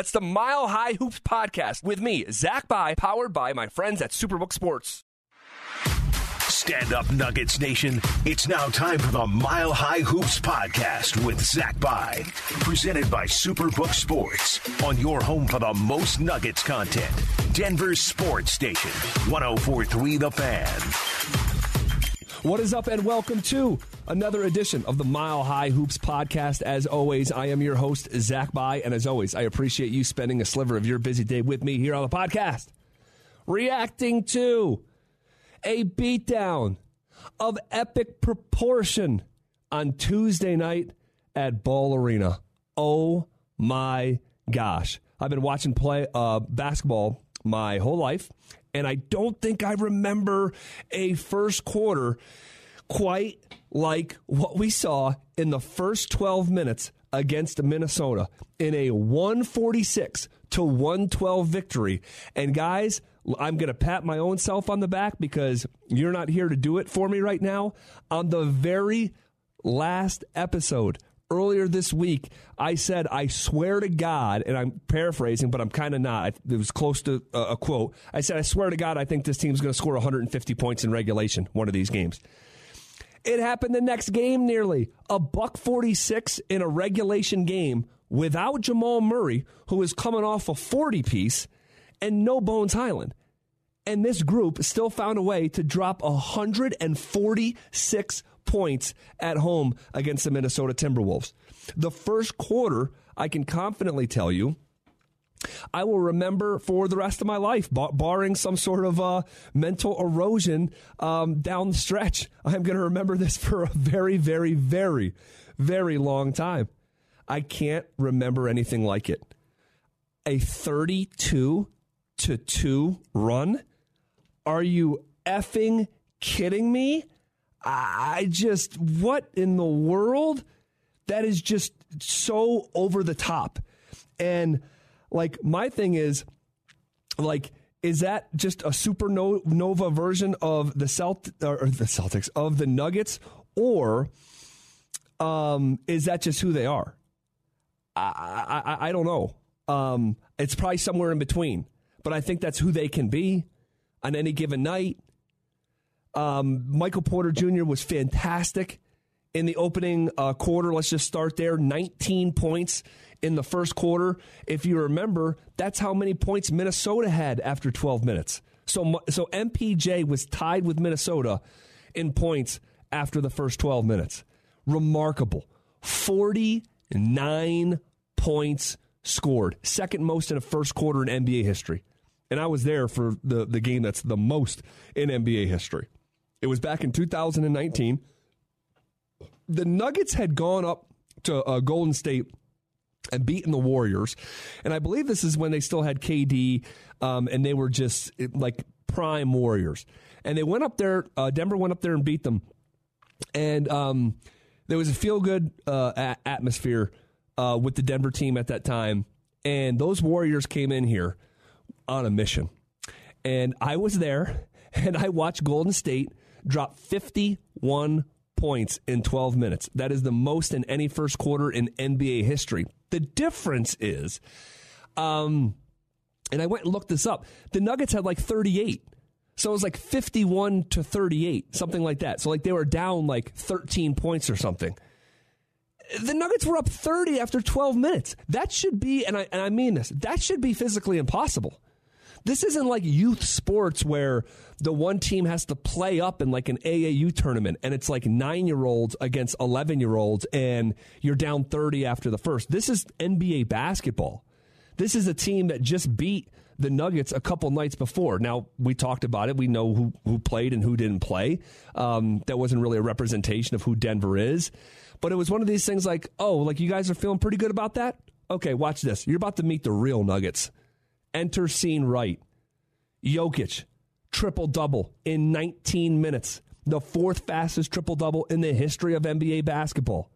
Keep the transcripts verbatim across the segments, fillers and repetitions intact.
That's the Mile High Hoops podcast with me, Zach Bye, powered by my friends at Superbook Sports. Stand up, Nuggets Nation. It's now time for the Mile High Hoops podcast with Zach Bye, presented by Superbook Sports, on your home for the most Nuggets content. Denver's sports station, one oh four point three The Fan. What is up, and welcome to another edition of the Mile High Hoops podcast. As always, I am your host, Zach Bye, and as always, I appreciate you spending a sliver of your busy day with me here on the podcast. Reacting to a beatdown of epic proportion on Tuesday night at Ball Arena. Oh my gosh. I've been watching play uh, basketball my whole life, and I don't think I remember a first quarter quite like what we saw in the first twelve minutes against Minnesota in a one forty-six to one twelve victory. And guys, I'm going to pat my own self on the back because you're not here to do it for me right now. On the very last episode earlier this week, I said, I swear to God, and I'm paraphrasing, but I'm kind of not. It was close to a quote. I said, I swear to God, I think this team's going to score one hundred fifty points in regulation one of these games. It happened the next game nearly. A buck forty-six in a regulation game without Jamal Murray, who is coming off a forty-piece, and no Bones Highland. And this group still found a way to drop one hundred forty-six points at home against the Minnesota Timberwolves. The first quarter, I can confidently tell you, I will remember for the rest of my life, bar- barring some sort of uh, mental erosion um, down the stretch. I'm going to remember this for a very, very, very, very long time. I can't remember anything like it. A thirty-two to two run? Are you effing kidding me? I just, what in the world? That is just so over the top. And like, my thing is, like, is that just a supernova version of the Celt or the Celtics of the Nuggets, or um, is that just who they are? I I, I don't know. Um, it's probably somewhere in between, but I think that's who they can be on any given night. Um, Michael Porter Junior was fantastic in the opening uh, quarter. Let's just start there. nineteen points in the first quarter. If you remember, that's how many points Minnesota had after twelve minutes. So, so M P J was tied with Minnesota in points after the first twelve minutes. Remarkable. forty-nine points scored, second most in a first quarter in N B A history. And I was there for the, the game that's the most in N B A history. It was back in two thousand nineteen. The Nuggets had gone up to uh, Golden State and beaten the Warriors. And I believe this is when they still had K D, um, and they were just like prime Warriors. And they went up there, uh, Denver went up there and beat them. And um, there was a feel-good uh, a- atmosphere Uh, with the Denver team at that time, and those Warriors came in here on a mission. And I was there, and I watched Golden State drop fifty-one points in twelve minutes. That is the most in any first quarter in N B A history. The difference is, um, and I went and looked this up, the Nuggets had like thirty-eight. So it was like fifty-one to thirty-eight, something like that. So like they were down like thirteen points or something. The Nuggets were up thirty after twelve minutes. That should be, and I, and I mean this, that should be physically impossible. This isn't like youth sports where the one team has to play up in like an A A U tournament, and it's like nine-year-olds against eleven-year-olds, and you're down thirty after the first. This is N B A basketball. This is a team that just beat the Nuggets a couple nights before. Now, we talked about it. We know who, who played and who didn't play. Um, that wasn't really a representation of who Denver is. But it was one of these things like, oh, like you guys are feeling pretty good about that? Okay, watch this. You're about to meet the real Nuggets. Enter scene right. Jokic, triple-double in nineteen minutes. The fourth fastest triple-double in the history of N B A basketball.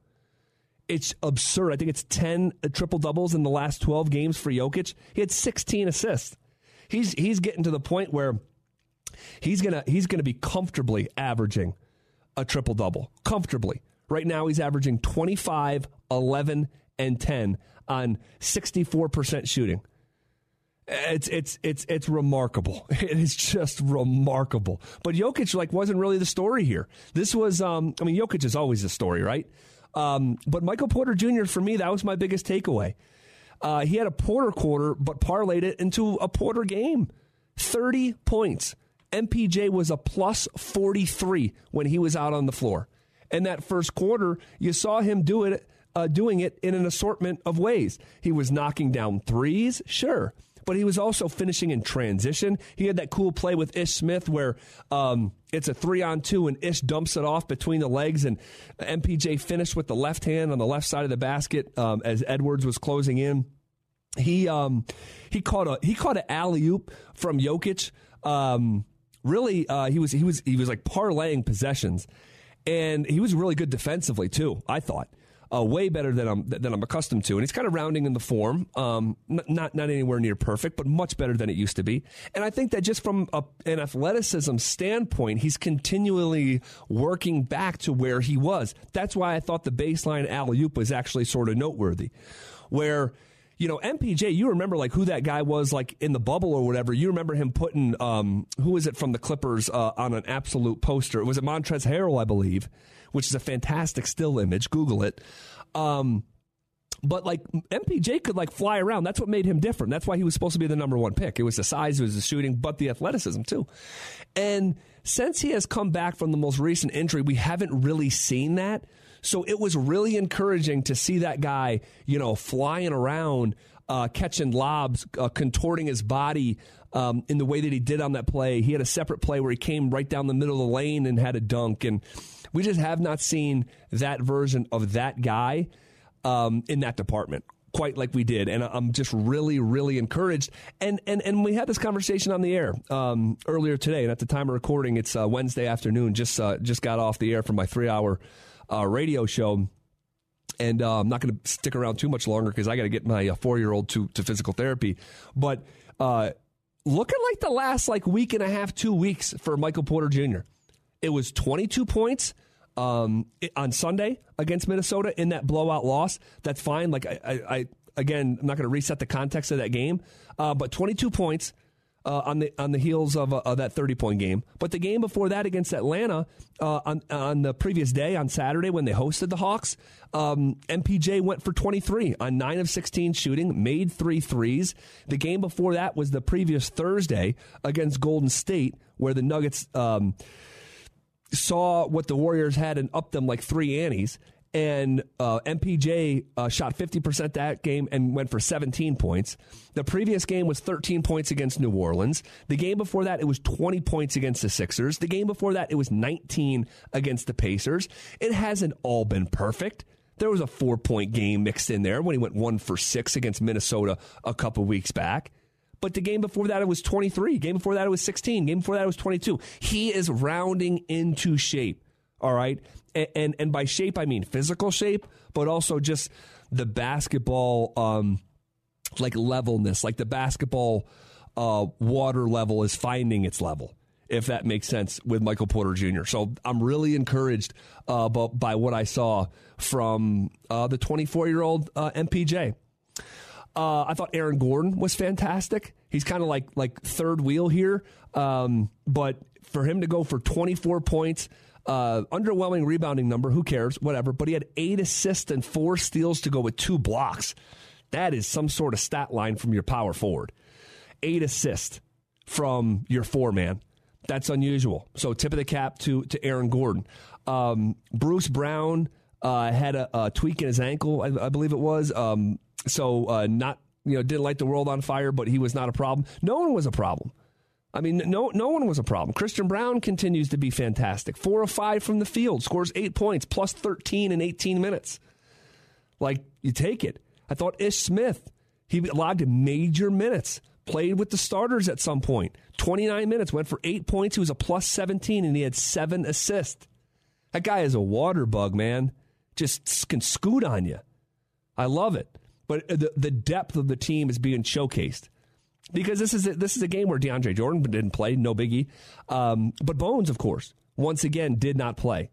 It's absurd. I think it's ten triple-doubles in the last twelve games for Jokic. He had sixteen assists. He's he's getting to the point where he's gonna he's gonna be comfortably averaging a triple-double. Comfortably. Right now, he's averaging twenty-five, eleven, and ten on sixty-four percent shooting. It's it's it's it's remarkable. It is just remarkable. But Jokic like wasn't really the story here. This was um, I mean Jokic is always the story, right? Um, but Michael Porter Junior for me, that was my biggest takeaway. Uh, he had a Porter quarter, but parlayed it into a Porter game. Thirty points. M P J was a plus forty-three when he was out on the floor. And that first quarter, you saw him do it, uh, doing it in an assortment of ways. He was knocking down threes, sure. But he was also finishing in transition. He had that cool play with Ish Smith where um, it's a three-on-two and Ish dumps it off between the legs, and M P J finished with the left hand on the left side of the basket um, as Edwards was closing in. He um, he caught a he caught an alley-oop from Jokic. Um, really, uh, he was he was he was like parlaying possessions, and he was really good defensively too, I thought. Uh, way better than I'm than I'm accustomed to, and it's kind of rounding in the form, um, n- not not anywhere near perfect, but much better than it used to be. And I think that just from a, an athleticism standpoint, he's continually working back to where he was. That's why I thought the baseline alley-oop was actually sort of noteworthy, where. You know, M P J, you remember, like, who that guy was, like, in the bubble or whatever. You remember him putting, um, who is it from the Clippers uh, on an absolute poster? It was a Montrezl Harrell, I believe, which is a fantastic still image. Google it. Um, but, like, M P J could, like, fly around. That's what made him different. That's why he was supposed to be the number one pick. It was the size, it was the shooting, but the athleticism, too. And since he has come back from the most recent injury, we haven't really seen that. So it was really encouraging to see that guy, you know, flying around, uh, catching lobs, uh, contorting his body um, in the way that he did on that play. He had a separate play where he came right down the middle of the lane and had a dunk. And we just have not seen that version of that guy um, in that department quite like we did. And I'm just really, really encouraged. And and, and we had this conversation on the air um, earlier today. And at the time of recording, it's uh, Wednesday afternoon. Just uh, just got off the air from my three-hour Uh, radio show, and uh, I'm not going to stick around too much longer because I got to get my uh, four-year-old to, to physical therapy. But uh, looking like the last like week and a half, two weeks for Michael Porter Junior It was twenty-two points um, on Sunday against Minnesota in that blowout loss. That's fine. Like I, I, I again, I'm not going to reset the context of that game, uh, but twenty-two points. Uh, on the on the heels of, uh, of that thirty-point game. But the game before that against Atlanta uh, on, on the previous day, on Saturday, when they hosted the Hawks, um, M P J went for twenty-three on nine of sixteen shooting, made three threes. The game before that was the previous Thursday against Golden State, where the Nuggets um, saw what the Warriors had and upped them like three antes. And uh, M P J uh, shot fifty percent that game and went for seventeen points. The previous game was thirteen points against New Orleans. The game before that, it was twenty points against the Sixers. The game before that, it was nineteen against the Pacers. It hasn't all been perfect. There was a four-point game mixed in there when he went one for six against Minnesota a couple weeks back. But the game before that, it was twenty-three. Game before that, it was sixteen. Game before that, it was twenty-two. He is rounding into shape. All right. And, and and by shape, I mean physical shape, but also just the basketball, um, like levelness, like the basketball uh, water level is finding its level, if that makes sense, with Michael Porter Junior So I'm really encouraged uh, by, by what I saw from uh, the twenty-four-year-old uh, M P J. Uh, I thought Aaron Gordon was fantastic. He's kind of like like third wheel here, um, but for him to go for twenty-four points. Uh, underwhelming rebounding number, who cares, whatever, but he had eight assists and four steals to go with two blocks. That is some sort of stat line from your power forward. Eight assists from your four-man. That's unusual. So tip of the cap to, to Aaron Gordon. Um, Bruce Brown uh, had a, a tweak in his ankle, I, I believe it was. Um, so uh, not, you know, didn't light the world on fire, but he was not a problem. No one was a problem. I mean, no no one was a problem. Christian Braun continues to be fantastic. Four of five from the field, scores eight points, plus thirteen in eighteen minutes. Like, you take it. I thought Ish Smith, he logged major minutes, played with the starters at some point. twenty-nine minutes, went for eight points. He was a plus seventeen, and he had seven assists. That guy is a water bug, man. Just can scoot on you. I love it. But the, the depth of the team is being showcased. Because this is a, this is a game where DeAndre Jordan didn't play, no biggie. Um, but Bones, of course, once again, did not play.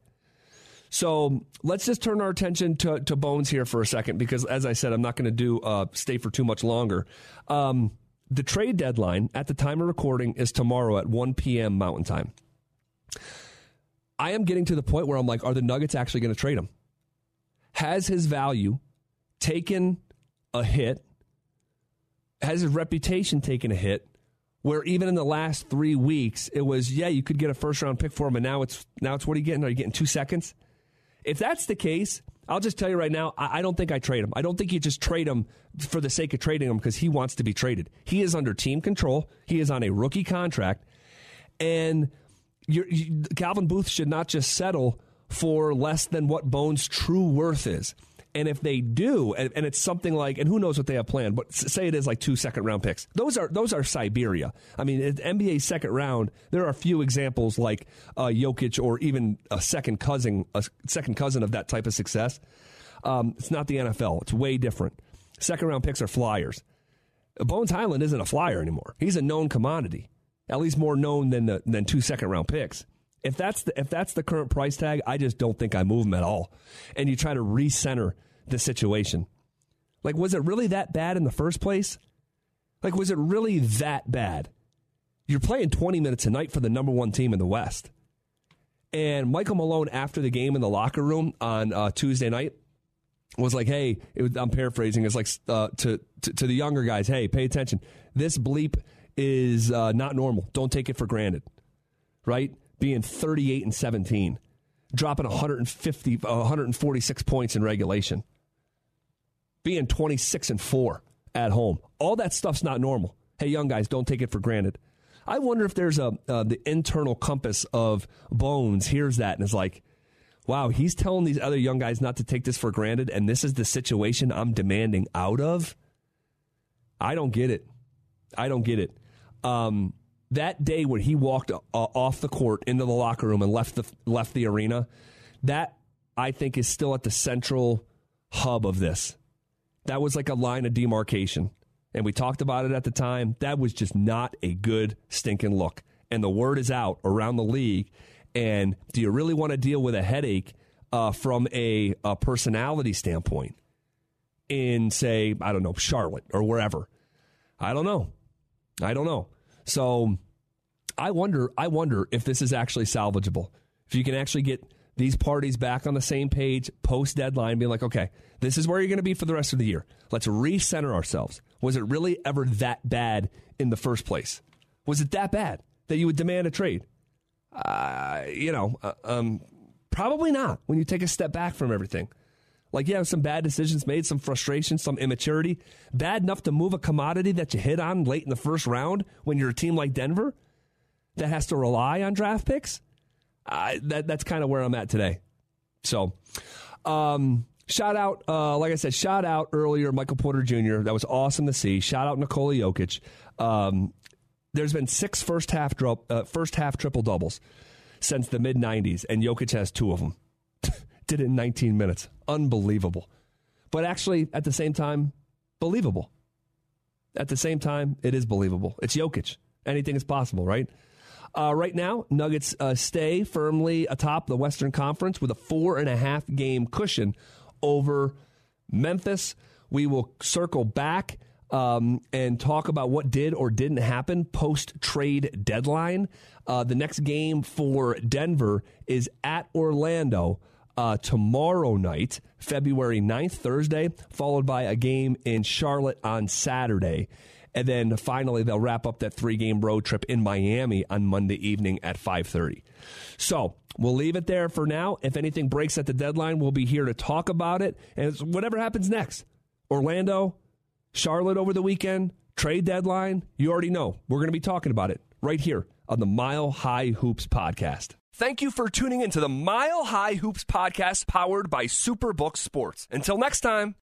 So let's just turn our attention to, to Bones here for a second, because as I said, I'm not going to do uh, stay for too much longer. Um, the trade deadline at the time of recording is tomorrow at one p.m. Mountain Time. I am getting to the point where I'm like, are the Nuggets actually going to trade him? Has his value taken a hit? Has his reputation taken a hit? Where even in the last three weeks, it was, yeah, you could get a first-round pick for him, and now it's now it's what are you getting? Are you getting two seconds? If that's the case, I'll just tell you right now, I, I don't think I trade him. I don't think you just trade him for the sake of trading him because he wants to be traded. He is under team control. He is on a rookie contract. And you're, you, Calvin Booth should not just settle for less than what Bones' true worth is. And if they do, and, and it's something like, and who knows what they have planned, but say it is like two second round picks. Those are those are Siberia. I mean, at N B A second round, there are few examples like uh, Jokic or even a second cousin, a second cousin of that type of success. Um, it's not the N F L. It's way different. Second round picks are flyers. Bones Highland isn't a flyer anymore. He's a known commodity, at least more known than the, than two second round picks. If that's the, if that's the current price tag, I just don't think I move him at all. And you try to recenter the situation. Like, was it really that bad in the first place? Like, was it really that bad? You're playing twenty minutes a night for the number one team in the West. And Michael Malone, after the game in the locker room on uh, Tuesday night, was like, hey, it was, I'm paraphrasing, it's like uh, to, to to the younger guys, hey, pay attention. This bleep is uh, not normal. Don't take it for granted, right? Being thirty-eight and seventeen, dropping one hundred fifty, one hundred forty-six points in regulation, being twenty-six and four at home. All that stuff's not normal. Hey, young guys, don't take it for granted. I wonder if there's a uh, the internal compass of Bones hears that and is like, wow, he's telling these other young guys not to take this for granted, and this is the situation I'm demanding out of? I don't get it. I don't get it. Um... That day when he walked uh, off the court into the locker room and left the left the arena, that, I think, is still at the central hub of this. That was like a line of demarcation. And we talked about it at the time. That was just not a good stinking look. And the word is out around the league. And do you really want to deal with a headache uh, from a, a personality standpoint in, say, I don't know, Charlotte or wherever? I don't know. I don't know. So I wonder I wonder if this is actually salvageable. If you can actually get these parties back on the same page post-deadline, being like, okay, this is where you're going to be for the rest of the year. Let's recenter ourselves. Was it really ever that bad in the first place? Was it that bad that you would demand a trade? Uh, you know, uh, um, probably not when you take a step back from everything. Like, yeah, some bad decisions made, some frustration, some immaturity. Bad enough to move a commodity that you hit on late in the first round when you're a team like Denver that has to rely on draft picks. Uh, that, that's kind of where I'm at today. So, um, shout out, uh, like I said, shout out earlier, Michael Porter Junior That was awesome to see. Shout out Nikola Jokic. Um, there's been six first half, drop, uh, first half triple doubles since the mid nineties, and Jokic has two of them. Did it in nineteen minutes. Unbelievable. But actually, at the same time, believable. At the same time, it is believable. It's Jokic. Anything is possible, right? Uh, right now, Nuggets uh, stay firmly atop the Western Conference with a four and a half game cushion over Memphis. We will circle back um, and talk about what did or didn't happen post-trade deadline. Uh, the next game for Denver is at Orlando Uh, tomorrow night, February ninth, Thursday, followed by a game in Charlotte on Saturday. And then finally, they'll wrap up that three-game road trip in Miami on Monday evening at five thirty. So we'll leave it there for now. If anything breaks at the deadline, we'll be here to talk about it. And it's whatever happens next, Orlando, Charlotte over the weekend, trade deadline, you already know. We're going to be talking about it right here on the Mile High Hoops podcast. Thank you for tuning into the Mile High Hoops podcast powered by Superbook Sports. Until next time.